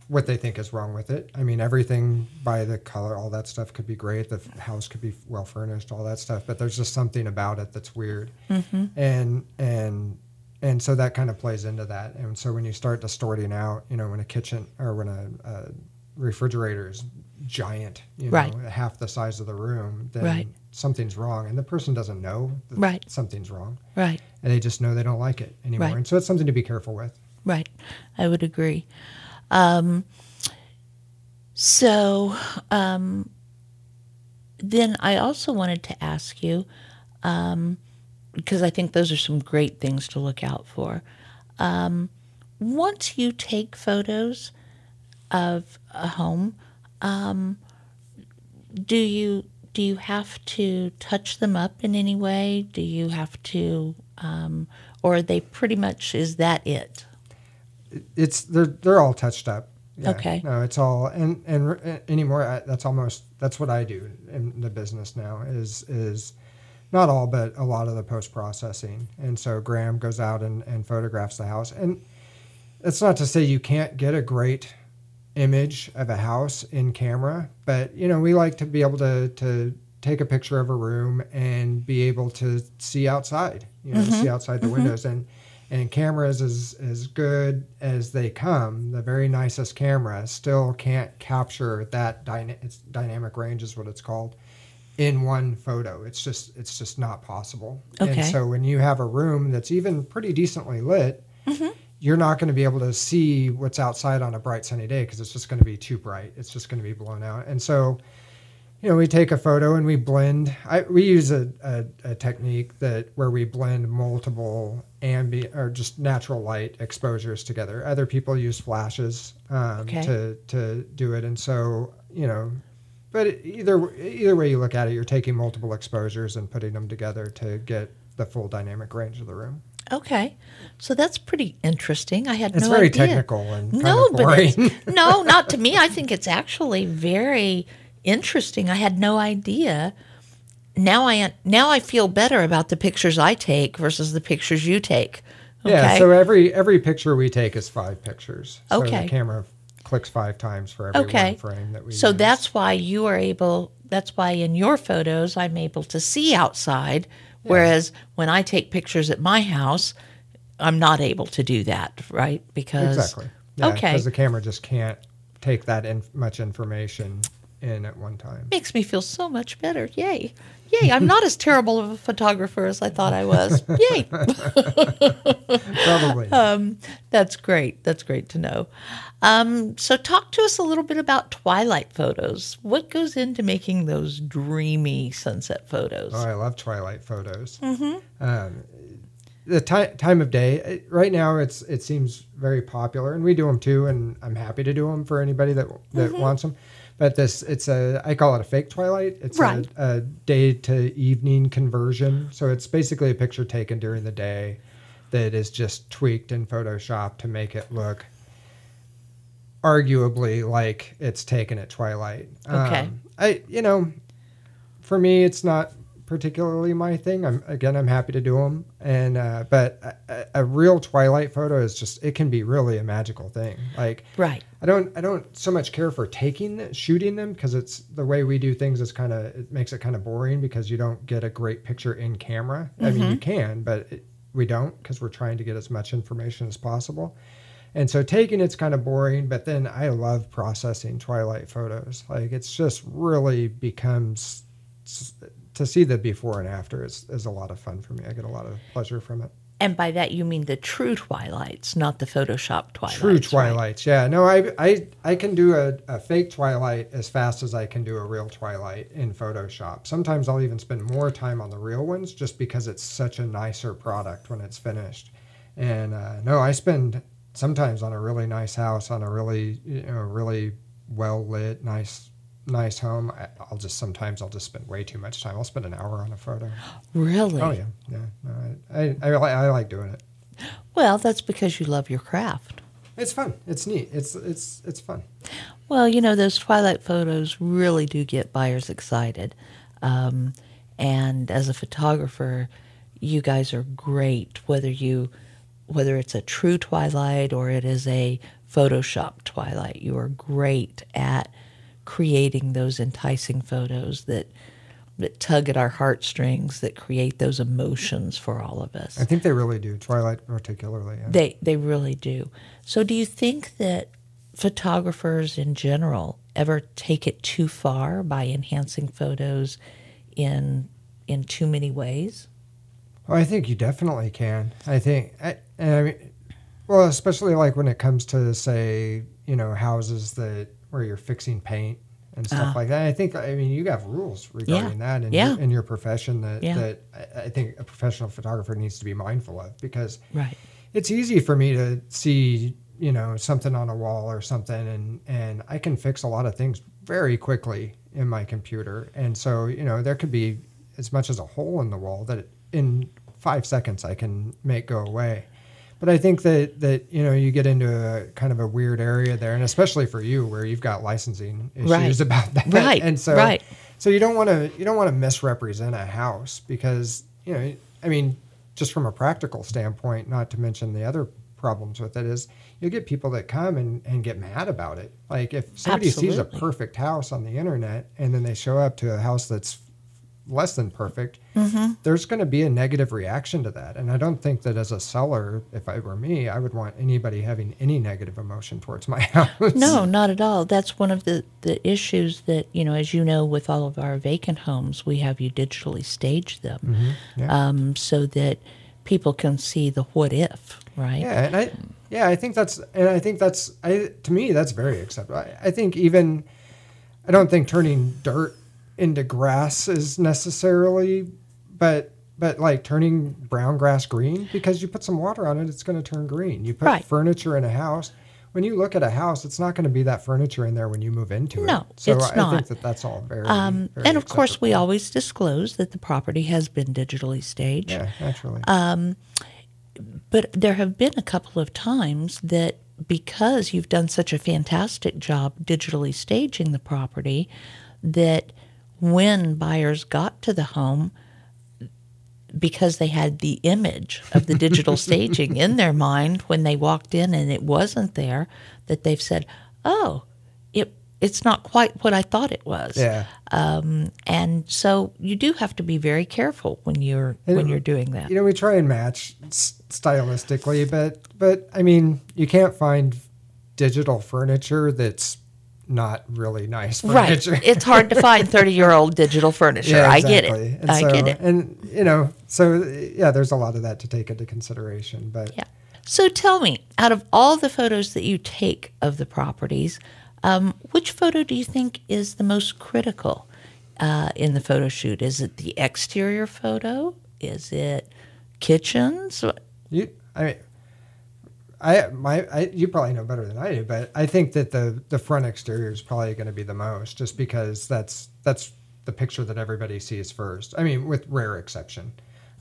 what they think is wrong with it. I mean, everything by the color, all that stuff could be great. The house could be well furnished, all that stuff. But there's just something about it that's weird, mm-hmm. and and and so that kind of plays into that. And so when you start distorting out, you know, when a kitchen or when a, a refrigerator is giant, you know, right. half the size of the room, then right. something's wrong, and the person doesn't know that right. something's wrong, right? And they just know they don't like it anymore. Right. And so it's something to be careful with. Right, I would agree. Um, so, um, then I also wanted to ask you, um, because I think those are some great things to look out for. Um, once you take photos of a home, um, do you, do you have to touch them up in any way? Do you have to, um, or are they pretty much, is that it? It's they're they're all touched up. Yeah. Okay. No, it's all and and anymore. I, that's almost that's what I do in the business now. Is is not all, but a lot of the post processing. And so Graham goes out and, and photographs the house. And it's not to say you can't get a great image of a house in camera, but you know we like to be able to to take a picture of a room and be able to see outside. You know, mm-hmm. see outside the mm-hmm. windows and. And cameras as, as good as they come, the very nicest camera still can't capture that dyna- it's dynamic range is what it's called in one photo. It's just it's just not possible. Okay. And so when you have a room that's even pretty decently lit, mm-hmm. you're not going to be able to see what's outside on a bright sunny day because it's just going to be too bright. It's just going to be blown out. And so, you know, we take a photo and we blend. I, we use a, a, a technique that where we blend multiple ambient or just natural light exposures together. Other people use flashes um, okay. to to do it, and so you know. But either either way you look at it, you're taking multiple exposures and putting them together to get the full dynamic range of the room. Okay, so that's pretty interesting. I had it's no idea. It's very technical and kind no, of boring. But it's, no, not to me. I think it's actually very. Interesting. I had no idea. Now I now I feel better about the pictures I take versus the pictures you take. Okay? Yeah. So every every picture we take is five pictures. So okay. The camera clicks five times for every okay. one frame that we. So use. That's why you are able. That's why in your photos I'm able to see outside, yeah. whereas when I take pictures at my house, I'm not able to do that. Right? Because exactly. Yeah, okay. Because the camera just can't take that in, much information. In at one time. Makes me feel so much better. Yay. Yay. I'm not as terrible of a photographer as I thought I was. Yay. Probably. Um, that's great. That's great to know. Um, so talk to us a little bit about twilight photos. What goes into making those dreamy sunset photos? Oh, I love twilight photos. Mm-hmm. Um, the time time of day right now it's it seems very popular, and we do them too, and I'm happy to do them for anybody that that mm-hmm. wants them. But this, it's a, I call it a fake twilight. It's right. a, a day to evening conversion. So it's basically a picture taken during the day that is just tweaked in Photoshop to make it look arguably like it's taken at twilight. Okay. Um, I, you know, for me, it's not particularly my thing. I'm again, I'm happy to do them, and uh, but a, a real twilight photo is just, it can be really a magical thing. Like, right. I don't I don't so much care for taking the, shooting them, because it's the way we do things is kind of, it makes it kind of boring because you don't get a great picture in camera. Mm-hmm. I mean, you can, but it, we don't, because we're trying to get as much information as possible. And so taking it's kind of boring, but then I love processing twilight photos. Like, it's just really becomes, to see the before and after is, is a lot of fun for me. I get a lot of pleasure from it. And by that you mean the true twilights, not the Photoshop twilights. True twilights, right? Yeah. No, I I, I can do a, a fake twilight as fast as I can do a real twilight in Photoshop. Sometimes I'll even spend more time on the real ones just because it's such a nicer product when it's finished. And uh, no, I spend... sometimes on a really nice house, on a really, you know, really well lit, nice, nice home, I'll just sometimes I'll just spend way too much time. I'll spend an hour on a photo. Really? Oh yeah, yeah. No, I, I, I, I like doing it. Well, that's because you love your craft. It's fun. It's neat. It's it's it's fun. Well, you know, those twilight photos really do get buyers excited, um, and as a photographer, you guys are great. Whether you Whether it's a true twilight or it is a Photoshop twilight, you are great at creating those enticing photos that that tug at our heartstrings, that create those emotions for all of us. I think they really do, twilight particularly. Yeah. They they really do. So do you think that photographers in general ever take it too far by enhancing photos in in too many ways? Well, I think you definitely can. I think, I, and I mean, well, especially like when it comes to, say, you know, houses that where you're fixing paint and stuff uh, like that. I think, I mean, you have rules regarding yeah, that in, yeah. your, in your profession that, yeah. that I think a professional photographer needs to be mindful of, because right. it's easy for me to see, you know, something on a wall or something, and, and I can fix a lot of things very quickly in my computer. And so, you know, there could be as much as a hole in the wall that it, in five seconds I can make go away. But I think that, that, you know, you get into a kind of a weird area there, and especially for you where you've got licensing issues right. about that. Right. And so right. so you don't want to you don't want to misrepresent a house, because, you know, I mean, just from a practical standpoint, not to mention the other problems with it, is you'll get people that come and, and get mad about it. Like, if somebody Absolutely. Sees a perfect house on the internet and then they show up to a house that's less than perfect, mm-hmm. there's going to be a negative reaction to that. And I don't think that as a seller, if I were me, I would want anybody having any negative emotion towards my house. No, not at all. That's one of the, the issues that, you know, as you know, with all of our vacant homes, we have you digitally stage them mm-hmm. yeah. um, so that people can see the what if, right? Yeah, and I, yeah, I think that's, and I think that's, I, to me, that's very acceptable. I, I think even, I don't think turning dirt into grass is necessarily, but but like turning brown grass green, because you put some water on it, it's going to turn green. You put right. furniture in a house. When you look at a house, it's not going to be that furniture in there when you move into no, it. No, so it's I not. think that that's all very, um, very And, of acceptable. Course, we always disclose that the property has been digitally staged. Yeah, naturally. Um, but there have been a couple of times that because you've done such a fantastic job digitally staging the property that when buyers got to the home, because they had the image of the digital staging in their mind when they walked in and it wasn't there, that they've said, oh, it it's not quite what I thought it was. Yeah. Um, and so you do have to be very careful when you're and, when you're doing that. You know, we try and match stylistically, but but I mean, you can't find digital furniture that's not really nice furniture. Right. It's hard to find thirty-year-old digital furniture. Yeah, exactly. I get it. And I so, get it. And, you know, so, yeah, there's a lot of that to take into consideration. But yeah. So tell me, out of all the photos that you take of the properties, um, which photo do you think is the most critical uh, in the photo shoot? Is it the exterior photo? Is it kitchens? You, I mean... I my I, you probably know better than I do, but I think that the, the front exterior is probably going to be the most, just because that's that's the picture that everybody sees first. I mean, with rare exception,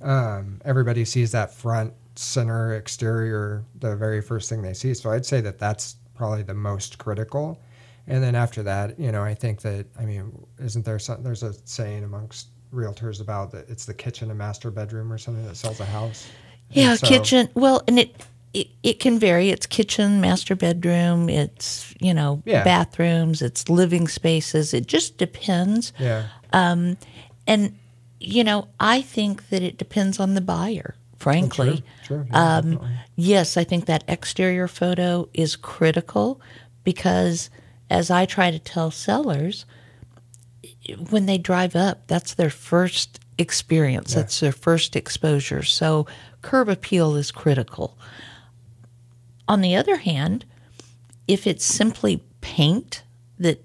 um, everybody sees that front center exterior the very first thing they see. So I'd say that that's probably the most critical. And then after that, you know, I think that I mean, isn't there some, there's a saying amongst realtors about that it's the kitchen and master bedroom or something that sells a house. Yeah, so, kitchen. Well, and it, it it can vary. It's kitchen, master bedroom. It's, you know, yeah. bathrooms. It's living spaces. It just depends. Yeah. Um, and, you know, I think that it depends on the buyer, frankly. Oh, sure, sure. Yeah, um, yes, I think that exterior photo is critical because, as I try to tell sellers, when they drive up, that's their first experience. Yeah. That's their first exposure. So curb appeal is critical. On the other hand, if it's simply paint that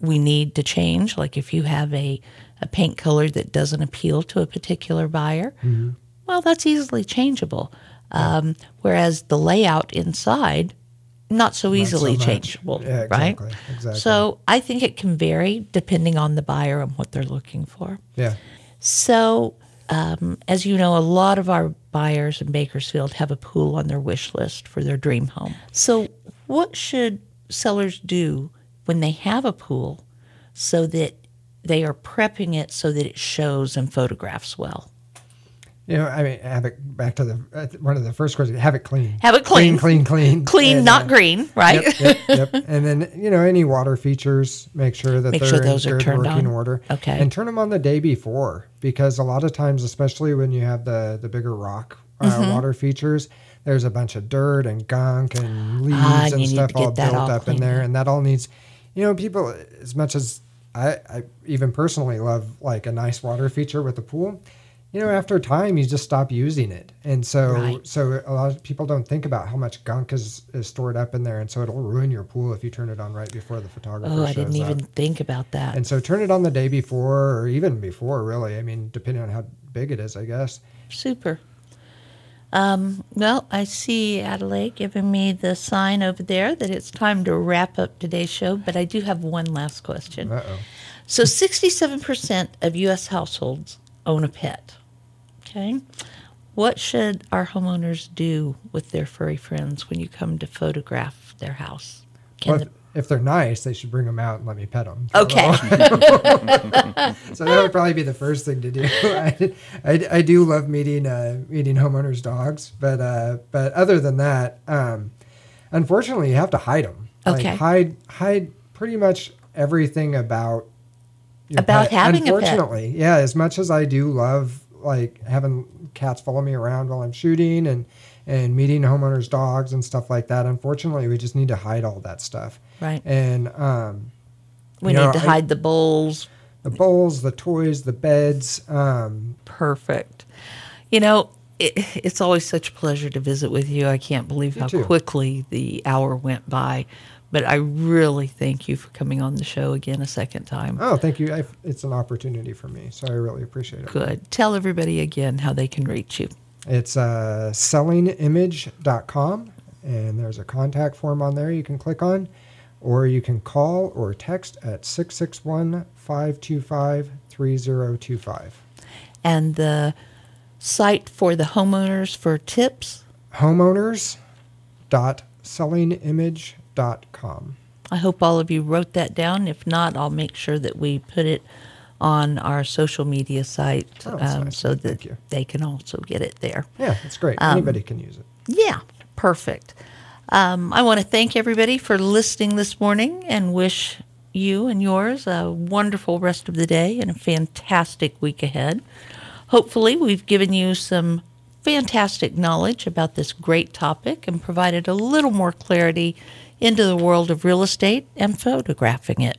we need to change, like if you have a, a paint color that doesn't appeal to a particular buyer, mm-hmm. well, that's easily changeable. Yeah. Um, whereas the layout inside, not so easily not so changeable, yeah, exactly, right? Exactly. So I think it can vary depending on the buyer and what they're looking for. Yeah. So um, as you know, a lot of our buyers in Bakersfield have a pool on their wish list for their dream home. So what should sellers do when they have a pool so that they are prepping it so that it shows and photographs well? You know, I mean, have it back to the uh, one of the first questions. Have it clean. Have it clean. Clean, clean, clean. Clean, and, not uh, green, right? Yep, yep, yep. And then, you know, any water features, make sure that make they're sure those in are good turned working on. Order. Okay. And turn them on the day before, because a lot of times, especially when you have the, the bigger rock uh, mm-hmm. water features, there's a bunch of dirt and gunk and leaves ah, and, and stuff all built all up in there. Up. And that all needs, you know, people, as much as I, I even personally love like a nice water feature with a pool, you know, after time, you just stop using it. And so right. so a lot of people don't think about how much gunk is, is stored up in there. And so it'll ruin your pool if you turn it on right before the photographer shows up. Oh, I didn't even think about that. And so turn it on the day before or even before, really. I mean, depending on how big it is, I guess. Super. Um, well, I see Adelaide giving me the sign over there that it's time to wrap up today's show. But I do have one last question. Uh-oh. So sixty-seven percent of U S households own a pet. Okay. What should our homeowners do with their furry friends when you come to photograph their house? Can well, the- if they're nice, they should bring them out and let me pet them. Okay. So that would probably be the first thing to do. I, I, I do love meeting uh, meeting homeowners' dogs, but uh, but other than that, um, unfortunately, you have to hide them. Okay. Like hide hide pretty much everything about your about pet. Having a pet. Unfortunately, yeah. As much as I do love. Like having cats follow me around while I'm shooting and, and meeting homeowners' dogs and stuff like that. Unfortunately, we just need to hide all that stuff. Right. And um, we need know, to hide I, the bowls, the bowls, the toys, the beds. Um, Perfect. You know, it, it's always such a pleasure to visit with you. I can't believe how too. quickly the hour went by. But I really thank you for coming on the show again a second time. Oh, thank you. I've, it's an opportunity for me, so I really appreciate it. Good. Tell everybody again how they can reach you. It's uh, selling image dot com, and there's a contact form on there you can click on, or you can call or text at six six one, five two five, three zero two five. And the site for the homeowners for tips? homeowners dot selling image dot com. Dot com. I hope all of you wrote that down. If not, I'll make sure that we put it on our social media site oh, um, nice. so that they can also get it there. Yeah, that's great. Um, Anybody can use it. Yeah, perfect. Um, I want to thank everybody for listening this morning and wish you and yours a wonderful rest of the day and a fantastic week ahead. Hopefully, we've given you some fantastic knowledge about this great topic and provided a little more clarity into the world of real estate and photographing it.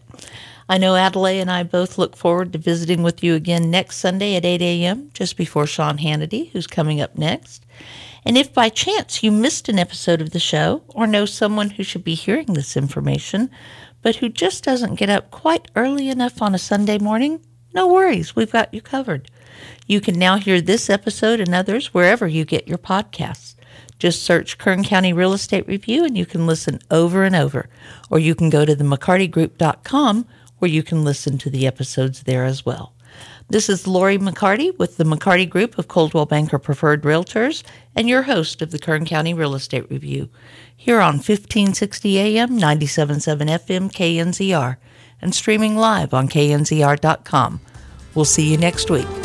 I know Adelaide and I both look forward to visiting with you again next Sunday at eight a.m., just before Sean Hannity, who's coming up next. And if by chance you missed an episode of the show or know someone who should be hearing this information, but who just doesn't get up quite early enough on a Sunday morning, no worries, we've got you covered. You can now hear this episode and others wherever you get your podcasts. Just search Kern County Real Estate Review and you can listen over and over. Or you can go to the mccarty group dot com where you can listen to the episodes there as well. This is Lori McCarty with the McCarty Group of Coldwell Banker Preferred Realtors and your host of the Kern County Real Estate Review here on fifteen sixty A M, ninety-seven point seven F M, K N Z R and streaming live on K N Z R dot com. We'll see you next week.